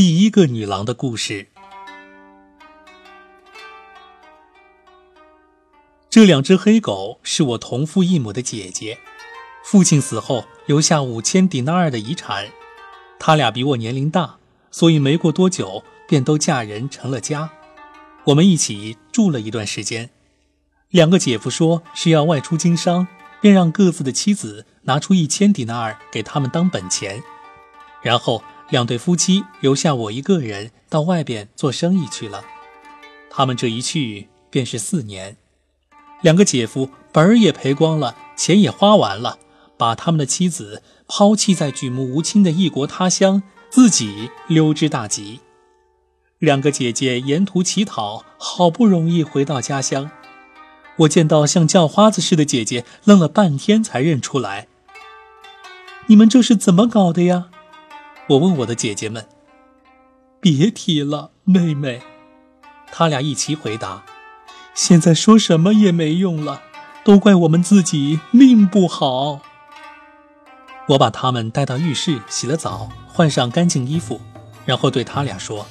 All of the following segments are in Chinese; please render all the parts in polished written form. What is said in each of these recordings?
第一个女郎的故事。这两只黑狗是我同父异母的姐姐，父亲死后留下5000迪纳尔的遗产，他俩比我年龄大，所以没过多久便都嫁人成了家。我们一起住了一段时间，两个姐夫说是要外出经商，便让各自的妻子拿出1000迪纳尔给他们当本钱，然后两对夫妻留下我一个人到外边做生意去了。他们这一去便是4年，两个姐夫本儿也赔光了，钱也花完了，把他们的妻子抛弃在举目无亲的异国他乡，自己溜之大吉。两个姐姐沿途乞讨，好不容易回到家乡，我见到像叫花子似的姐姐，愣了半天才认出来。你们这是怎么搞的呀？我问我的姐姐们。别提了，妹妹，她俩一起回答，现在说什么也没用了，都怪我们自己命不好。我把她们带到浴室，洗了澡，换上干净衣服，然后对她俩说，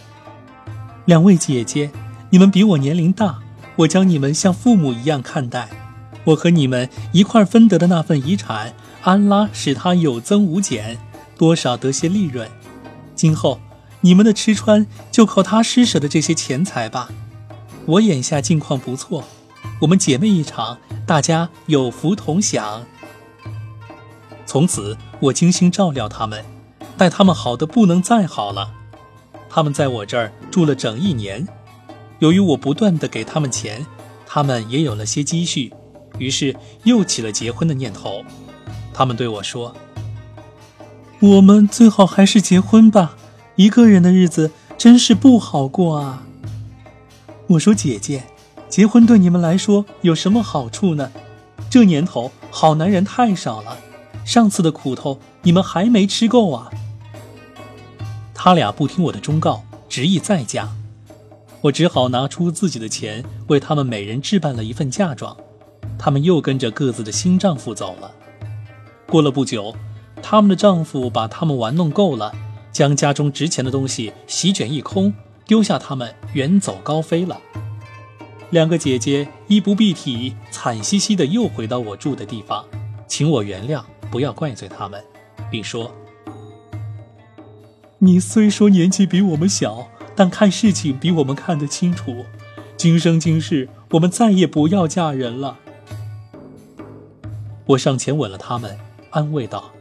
两位姐姐，你们比我年龄大，我将你们像父母一样看待，我和你们一块分得的那份遗产，安拉使它有增无减，多少得些利润，今后你们的吃穿就靠他施舍的这些钱财吧。我眼下境况不错，我们姐妹一场，大家有福同享。从此我精心照料他们，待他们好的不能再好了。他们在我这儿住了整1年，由于我不断地给他们钱，他们也有了些积蓄，于是又起了结婚的念头。他们对我说，我们最好还是结婚吧，一个人的日子真是不好过啊。我说，姐姐，结婚对你们来说有什么好处呢？这年头好男人太少了，上次的苦头你们还没吃够啊。他俩不听我的忠告，执意再嫁，我只好拿出自己的钱为他们每人置办了一份嫁妆，他们又跟着各自的新丈夫走了。过了不久，他们的丈夫把他们玩弄够了，将家中值钱的东西席卷一空，丢下他们远走高飞了。两个姐姐衣不蔽体，惨兮兮地又回到我住的地方，请我原谅，不要怪罪他们，并说，你虽说年纪比我们小，但看事情比我们看得清楚，今生今世我们再也不要嫁人了。我上前吻了他们，安慰道，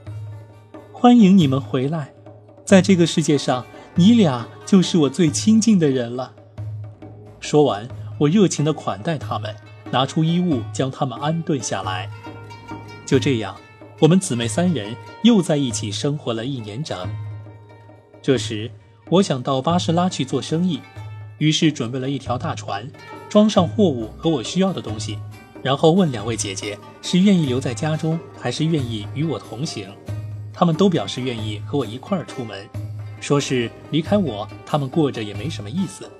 欢迎你们回来，在这个世界上你俩就是我最亲近的人了。说完，我热情地款待他们，拿出衣物将他们安顿下来。就这样，我们姊妹3人又在一起生活了1年整。这时我想到巴士拉去做生意，于是准备了一条大船，装上货物和我需要的东西，然后问两位姐姐是愿意留在家中，还是愿意与我同行。他们都表示愿意和我一块儿出门，说是离开我，他们过着也没什么意思。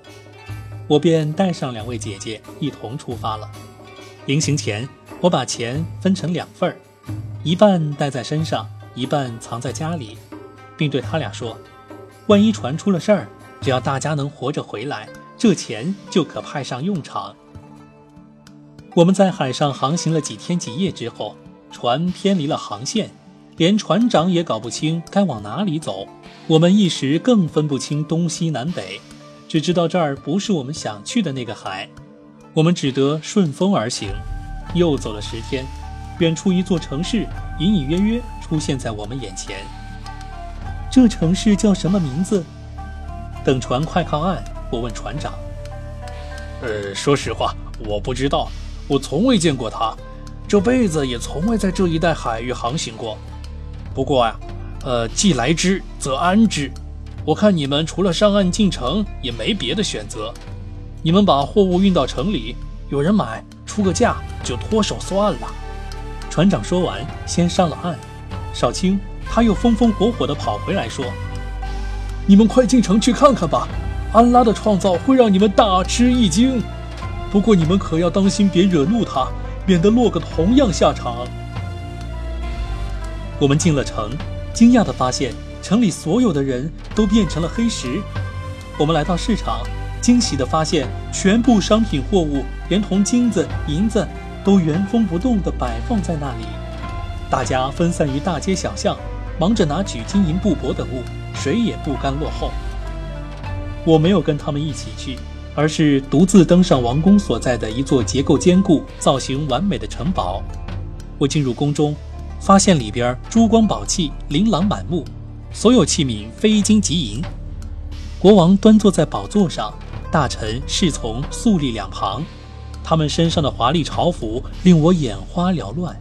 我便带上两位姐姐一同出发了。临行前，我把钱分成2份，一半带在身上，一半藏在家里，并对他俩说，万一船出了事儿，只要大家能活着回来，这钱就可派上用场。我们在海上航行了几天几夜之后，船偏离了航线，连船长也搞不清该往哪里走，我们一时更分不清东西南北，只知道这儿不是我们想去的那个海。我们只得顺风而行，又走了10天，远处一座城市隐隐约约出现在我们眼前。这城市叫什么名字？等船快靠岸，我问船长。说实话，我不知道，我从未见过它，这辈子也从未在这一带海域航行过。不过啊，既来之则安之，我看你们除了上岸进城也没别的选择。你们把货物运到城里，有人买，出个价就脱手算了。船长说完，先上了岸。少卿他又风风火火地跑回来说，你们快进城去看看吧，安拉的创造会让你们大吃一惊，不过你们可要当心别惹怒他，免得落个同样下场。我们进了城，惊讶地发现城里所有的人都变成了黑石。我们来到市场，惊喜地发现，全部商品货物连同金子、银子都原封不动地摆放在那里。大家分散于大街小巷，忙着拿取金银布帛等物，谁也不甘落后。我没有跟他们一起去，而是独自登上王宫所在的一座结构坚固、造型完美的城堡。我进入宫中，发现里边珠光宝气，琳琅满目，所有器皿非金即银。国王端坐在宝座上，大臣侍从肃立两旁，他们身上的华丽朝服令我眼花缭乱。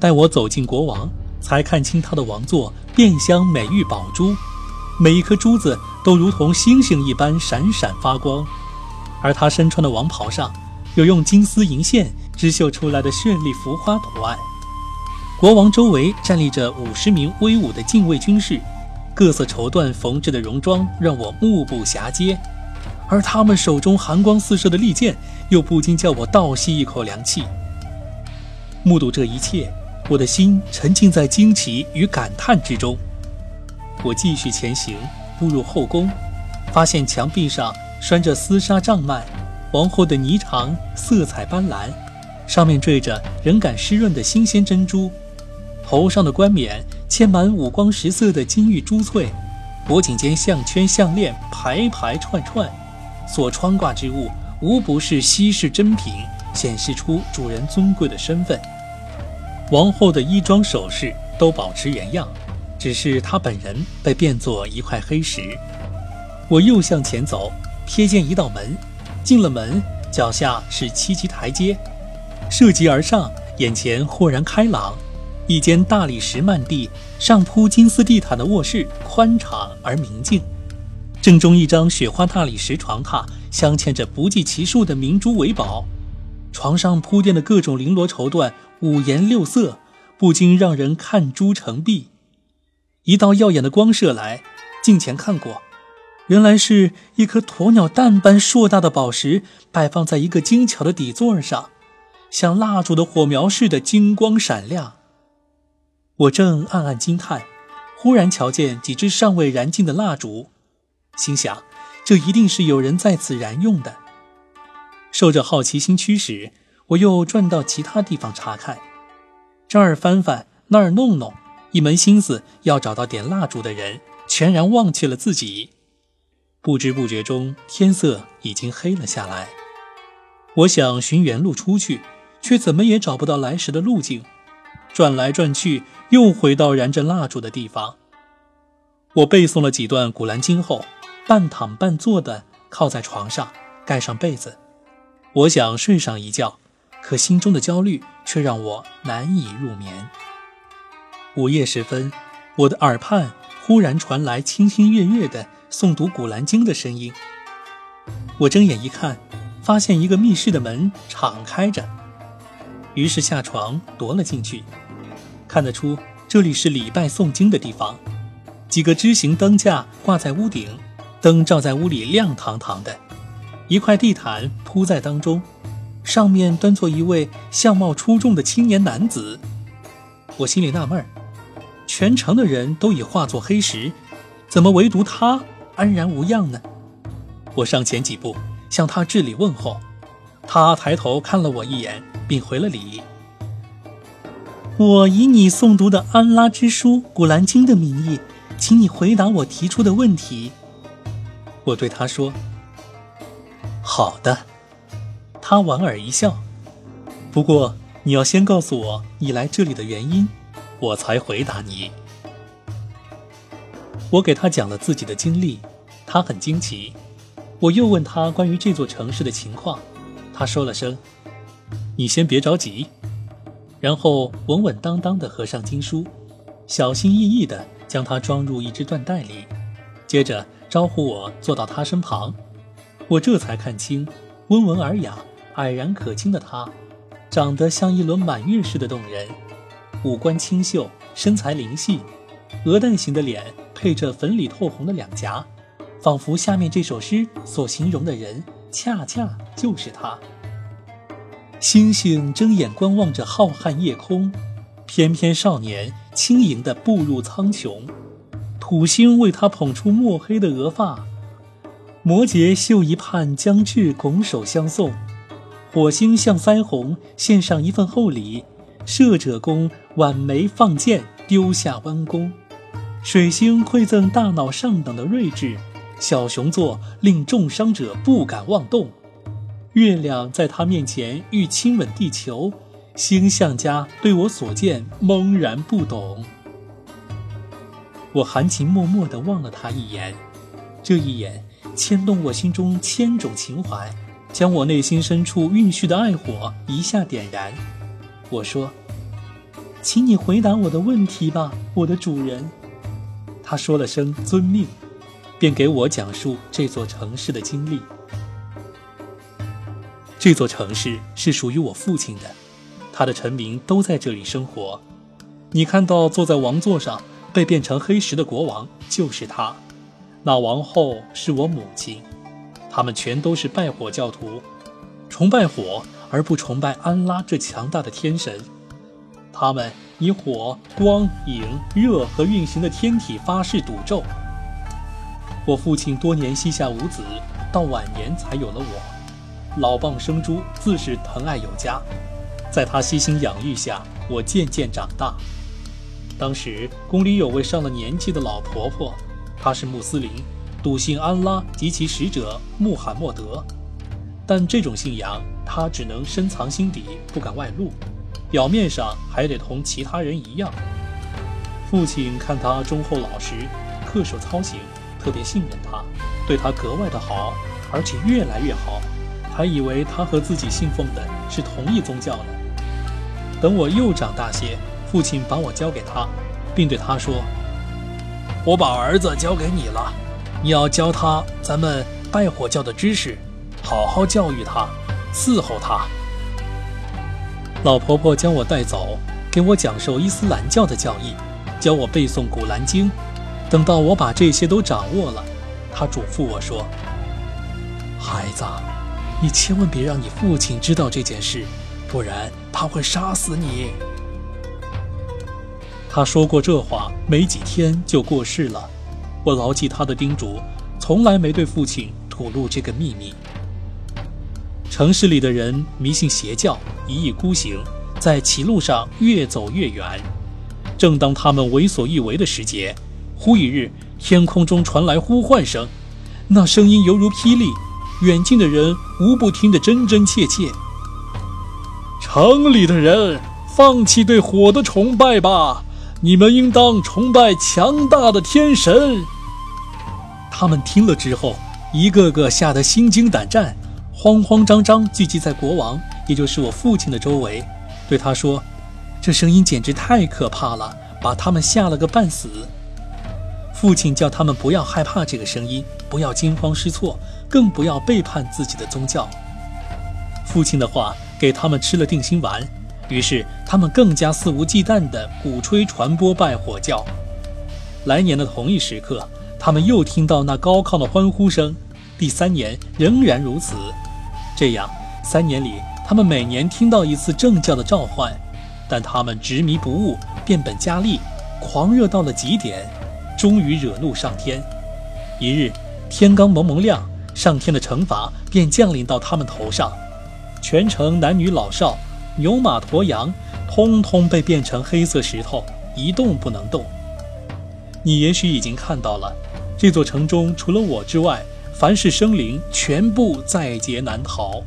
待我走近国王，才看清他的王座遍镶美玉宝珠，每一颗珠子都如同星星一般闪闪发光，而他身穿的王袍上有用金丝银线织绣出来的绚丽浮花图案。国王周围站立着50名威武的禁卫军士，各色绸缎缝制的戎装让我目不暇接，而他们手中寒光四射的利剑又不禁叫我倒吸一口凉气。目睹这一切，我的心沉浸在惊奇与感叹之中。我继续前行，步入后宫，发现墙壁上拴着丝纱帐幔，王后的霓裳色彩斑斓，上面缀着仍感湿润的新鲜珍珠，头上的冠冕嵌满五光十色的金玉珠翠，脖颈间项圈项链排排串串，所穿挂之物无不是稀世珍品，显示出主人尊贵的身份。王后的衣装首饰都保持原样，只是她本人被变作一块黑石。我又向前走，瞥见一道门，进了门，脚下是7级台阶，涉级而上，眼前豁然开朗，一间大理石漫地上铺金丝地毯的卧室宽敞而明净，正中一张雪花大理石床榻镶嵌着不计其数的明珠为宝，床上铺垫的各种绫罗绸缎五颜六色，不禁让人看珠成璧。一道耀眼的光射来，近前看过，原来是一颗鸵鸟蛋般硕大的宝石摆放在一个精巧的底座上，像蜡烛的火苗似的金光闪亮。我正暗暗惊叹，忽然瞧见几只尚未燃尽的蜡烛，心想这一定是有人在此燃用的。受着好奇心驱使，我又转到其他地方查看，这儿翻翻，那儿弄弄，一门心思要找到点蜡烛的人，全然忘记了自己。不知不觉中，天色已经黑了下来。我想寻原路出去，却怎么也找不到来时的路径，转来转去，又回到燃着蜡烛的地方。我背诵了几段古兰经后，半躺半坐的靠在床上，盖上被子。我想睡上一觉，可心中的焦虑却让我难以入眠。午夜时分，我的耳畔忽然传来清清悦悦的诵读古兰经的声音。我睁眼一看，发现一个密室的门敞开着，于是下床夺了进去。看得出这里是礼拜诵经的地方，几个枝形灯架挂在屋顶，灯照在屋里亮堂堂的，一块地毯铺在当中，上面端坐一位相貌出众的青年男子。我心里纳闷，全城的人都已化作黑石，怎么唯独他安然无恙呢？我上前几步向他致礼问候，他抬头看了我一眼，并回了礼。我以你诵读的安拉之书古兰经的名义，请你回答我提出的问题。我对他说，好的。他莞尔一笑，不过你要先告诉我你来这里的原因，我才回答你。我给他讲了自己的经历，他很惊奇。我又问他关于这座城市的情况，他说了声，你先别着急，然后稳稳当当地合上经书，小心翼翼地将它装入一只缎带里，接着招呼我坐到他身旁。我这才看清，温文尔雅、蔼然可亲的他，长得像一轮满月似的动人，五官清秀，身材灵细，鹅蛋形的脸配着粉里透红的两颊，仿佛下面这首诗所形容的人，恰恰就是他。星星睁眼观望着浩瀚夜空，翩翩少年轻盈地步入苍穹，土星为他捧出墨黑的额发，摩羯绣一畔将至，拱手相送；火星向腮红献上一份厚礼，射者弓挽眉放箭，丢下弯弓；水星馈赠大脑上等的睿智，小熊座令重伤者不敢妄动；月亮在他面前欲亲吻地球，星象家对我所见懵然不懂。我含情脉脉地望了他一眼，这一眼牵动我心中千种情怀，将我内心深处蕴蓄的爱火一下点燃。我说：“请你回答我的问题吧，我的主人。”他说了声遵命，便给我讲述这座城市的经历。这座城市是属于我父亲的，他的臣民都在这里生活。你看到坐在王座上被变成黑石的国王就是他，那王后是我母亲。他们全都是拜火教徒，崇拜火而不崇拜安拉这强大的天神。他们以火、光、影、热和运行的天体发誓赌咒。我父亲多年膝下无子，到晚年才有了我。老蚌生珠，自是疼爱有加。在他悉心养育下，我渐渐长大。当时宫里有位上了年纪的老婆婆，她是穆斯林，笃信安拉及其使者穆罕默德，但这种信仰她只能深藏心底，不敢外露，表面上还得同其他人一样。父亲看她忠厚老实，恪守操行，特别信任她，对她格外的好，而且越来越好，还以为她和自己信奉的是同一宗教呢。等我又长大些，父亲把我交给他，并对他说：“我把儿子交给你了，你要教他咱们拜火教的知识，好好教育他，伺候他。”老婆婆将我带走，给我讲授伊斯兰教的教义，教我背诵古兰经。等到我把这些都掌握了，她嘱咐我说：“孩子，你千万别让你父亲知道这件事，不然他会杀死你。”他说过这话没几天就过世了，我牢记他的叮嘱，从来没对父亲吐露这个秘密。城市里的人迷信邪教，一意孤行，在歧路上越走越远。正当他们为所欲为的时节，忽一日天空中传来呼唤声，那声音犹如霹雳，远近的人无不听得真真切切。城里的人，放弃对火的崇拜吧，你们应当崇拜强大的天神。他们听了之后，一个个吓得心惊胆战，慌慌张张聚集在国王，也就是我父亲的周围，对他说：“这声音简直太可怕了，把他们吓了个半死。”父亲叫他们不要害怕这个声音，不要惊慌失措，更不要背叛自己的宗教。父亲的话给他们吃了定心丸，于是他们更加肆无忌惮地鼓吹传播拜火教。来年的同一时刻，他们又听到那高亢的欢呼声，第三年仍然如此。这样3年里，他们每年听到一次正教的召唤，但他们执迷不悟，变本加厉，狂热到了极点，终于惹怒上天。一日天刚蒙蒙亮，上天的惩罚便降临到他们头上，全城男女老少、牛马驮羊，通通被变成黑色石头，一动不能动。你也许已经看到了，这座城中除了我之外，凡是生灵全部在劫难逃。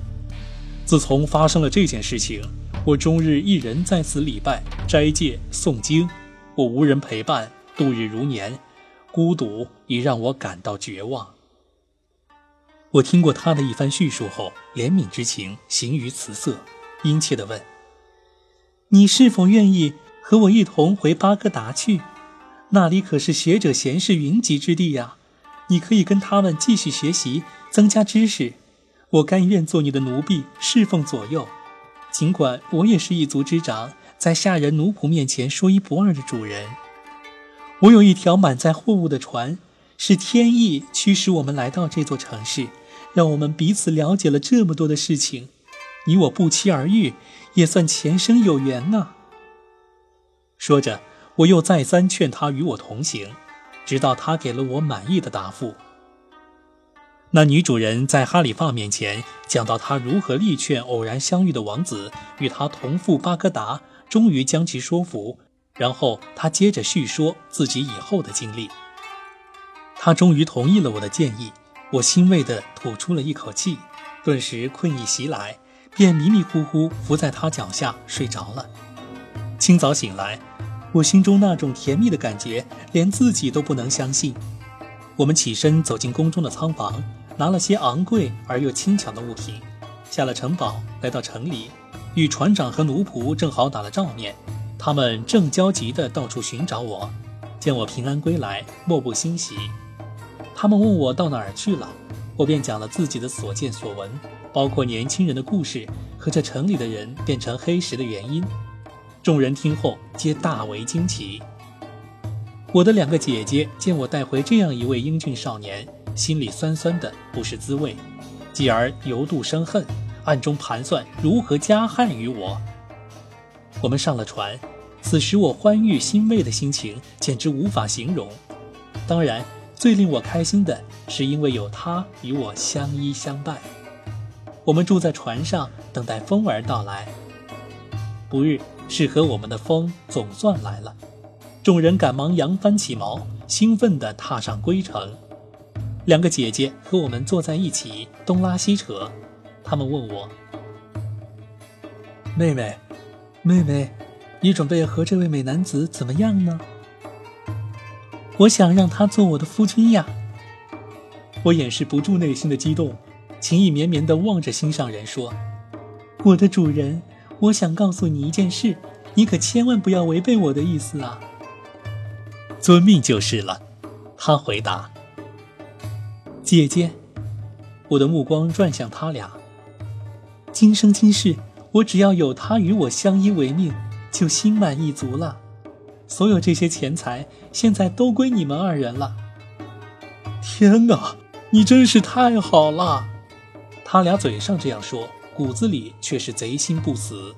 自从发生了这件事情，我终日一人在此礼拜、斋戒、诵经，我无人陪伴，度日如年，孤独已让我感到绝望。我听过他的一番叙述后，怜悯之情形于辞色，殷切地问：“你是否愿意和我一同回巴格达去？那里可是学者贤士云集之地呀！你可以跟他们继续学习，增加知识。我甘愿做你的奴婢，侍奉左右。尽管我也是一族之长，在下人奴仆面前说一不二的主人。我有一条满载货物的船，是天意驱使我们来到这座城市，让我们彼此了解了这么多的事情。你我不期而遇，也算前生有缘啊。”说着，我又再三劝他与我同行，直到他给了我满意的答复。那女主人在哈里发面前讲到她如何力劝偶然相遇的王子与她同赴巴格达，终于将其说服，然后她接着叙说自己以后的经历。她终于同意了我的建议，我欣慰地吐出了一口气，顿时困意袭来，便迷迷糊糊伏在她脚下睡着了。清早醒来，我心中那种甜蜜的感觉连自己都不能相信。我们起身走进宫中的仓房，拿了些昂贵而又轻巧的物品，下了城堡，来到城里，与船长和奴仆正好打了照面，他们正焦急地到处寻找我，见我平安归来，莫不欣喜。他们问我到哪儿去了，我便讲了自己的所见所闻，包括年轻人的故事和这城里的人变成黑石的原因。众人听后皆大为惊奇。我的两个姐姐见我带回这样一位英俊少年，心里酸酸的不是滋味，继而由妒生恨，暗中盘算如何加害于我。我们上了船，此时我欢愉欣慰的心情简直无法形容。当然，最令我开心的是因为有他与我相依相伴。我们住在船上，等待风儿到来。不日，适合我们的风总算来了，众人赶忙扬帆起锚，兴奋地踏上归程。两个姐姐和我们坐在一起东拉西扯，她们问我：妹妹，你准备和这位美男子怎么样呢？我想让他做我的夫君呀。我掩饰不住内心的激动，情意绵绵地望着心上人说：我的主人，我想告诉你一件事，你可千万不要违背我的意思啊。遵命就是了，他回答。姐姐，我的目光转向他俩，今生今世，我只要有他与我相依为命，就心满意足了。所有这些钱财，现在都归你们二人了。天哪，你真是太好了！他俩嘴上这样说，骨子里却是贼心不死。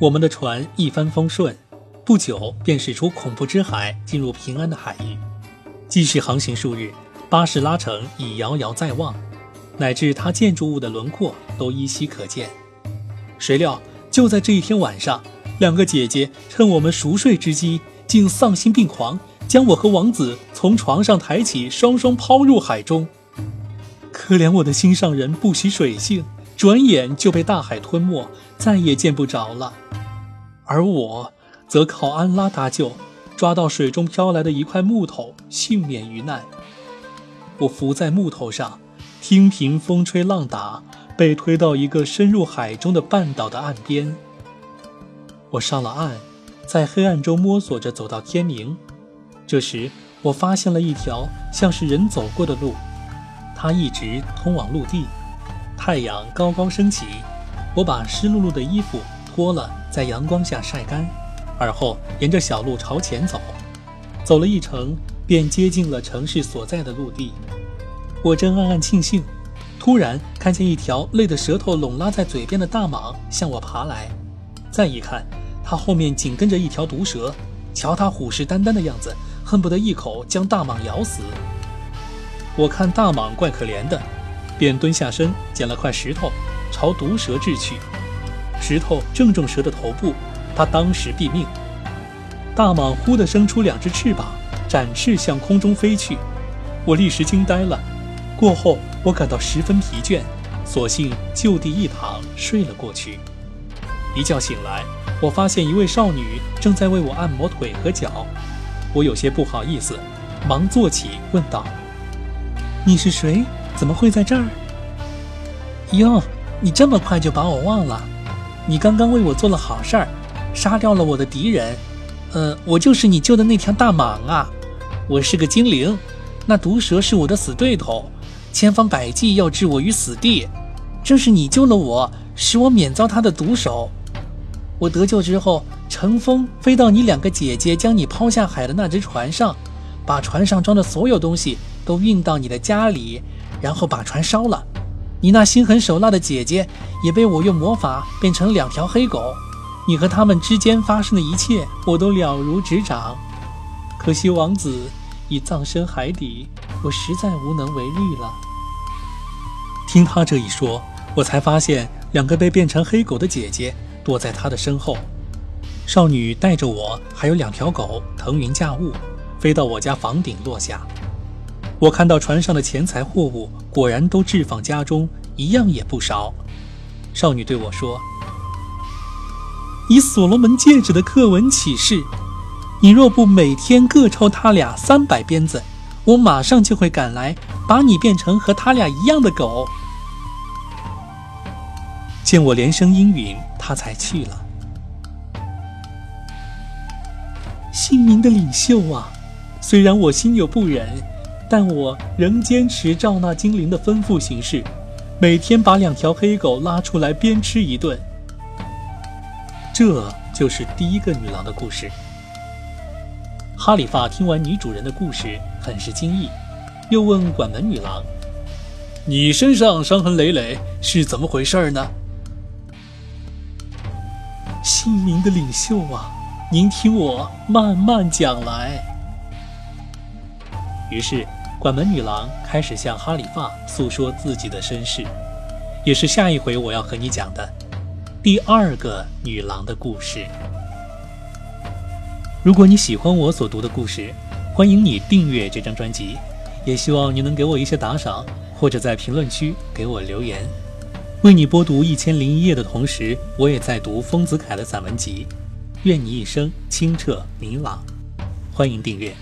我们的船一帆风顺，不久便驶出恐怖之海，进入平安的海域。继续航行数日，巴士拉城已遥遥在望，乃至它建筑物的轮廓都依稀可见。谁料就在这一天晚上，两个姐姐趁我们熟睡之机，竟丧心病狂，将我和王子从床上抬起，双双抛入海中。可怜我的心上人不习水性，转眼就被大海吞没，再也见不着了。而我则靠安拉搭救，抓到水中飘来的一块木头，幸免于难。我伏在木头上，听凭风吹浪打，被推到一个深入海中的半岛的岸边。我上了岸，在黑暗中摸索着走到天明。这时我发现了一条像是人走过的路，它一直通往陆地。太阳高高升起，我把湿漉漉的衣服脱了，在阳光下晒干，而后沿着小路朝前走。走了一程，便接近了城市所在的陆地。我正暗暗庆幸，突然看见一条累得舌头拢拉在嘴边的大蟒向我爬来。再一看，它后面紧跟着一条毒蛇，瞧它虎视眈眈的样子，恨不得一口将大蟒咬死。我看大蟒怪可怜的，便蹲下身捡了块石头，朝毒蛇掷去。石头正中蛇的头部，它当时毙命。大蟒忽地生出两只翅膀，展翅向空中飞去。我立时惊呆了，过后我感到十分疲倦，索性就地一躺睡了过去。一觉醒来，我发现一位少女正在为我按摩腿和脚。我有些不好意思，忙坐起问道：你是谁？怎么会在这儿？哟，你这么快就把我忘了？你刚刚为我做了好事儿，杀掉了我的敌人。我就是你救的那条大蟒啊！我是个精灵，那毒蛇是我的死对头，千方百计要置我于死地。正是你救了我，使我免遭他的毒手。我得救之后，乘风飞到你两个姐姐将你抛下海的那只船上，把船上装的所有东西都运到你的家里，然后把船烧了。你那心狠手辣的姐姐也被我用魔法变成两条黑狗，你和他们之间发生的一切我都了如指掌。可惜王子已葬身海底，我实在无能为力了。听他这一说，我才发现两个被变成黑狗的姐姐躲在他的身后。少女带着我还有两条狗腾云驾雾，飞到我家房顶落下。我看到船上的钱财货物果然都置放家中，一样也不少。少女对我说，以所罗门戒指的课文启示，你若不每天各抽他俩300鞭子，我马上就会赶来把你变成和他俩一样的狗。见我连声应允，他才去了。姓名的领袖啊，虽然我心有不忍，但我仍坚持照那精灵的吩咐行事，每天把2条黑狗拉出来鞭笞一顿。这就是第一个女郎的故事。哈里发听完女主人的故事，很是惊异，又问管门女郎，你身上伤痕累累是怎么回事呢？姓名的领袖啊，您听我慢慢讲来。于是管门女郎开始向哈里发诉说自己的身世，也是下一回我要和你讲的第2个女郎的故事。如果你喜欢我所读的故事，欢迎你订阅这张专辑，也希望你能给我一些打赏，或者在评论区给我留言。为你播读1001夜的同时，我也在读丰子恺的散文集，愿你一生清澈明朗。欢迎订阅。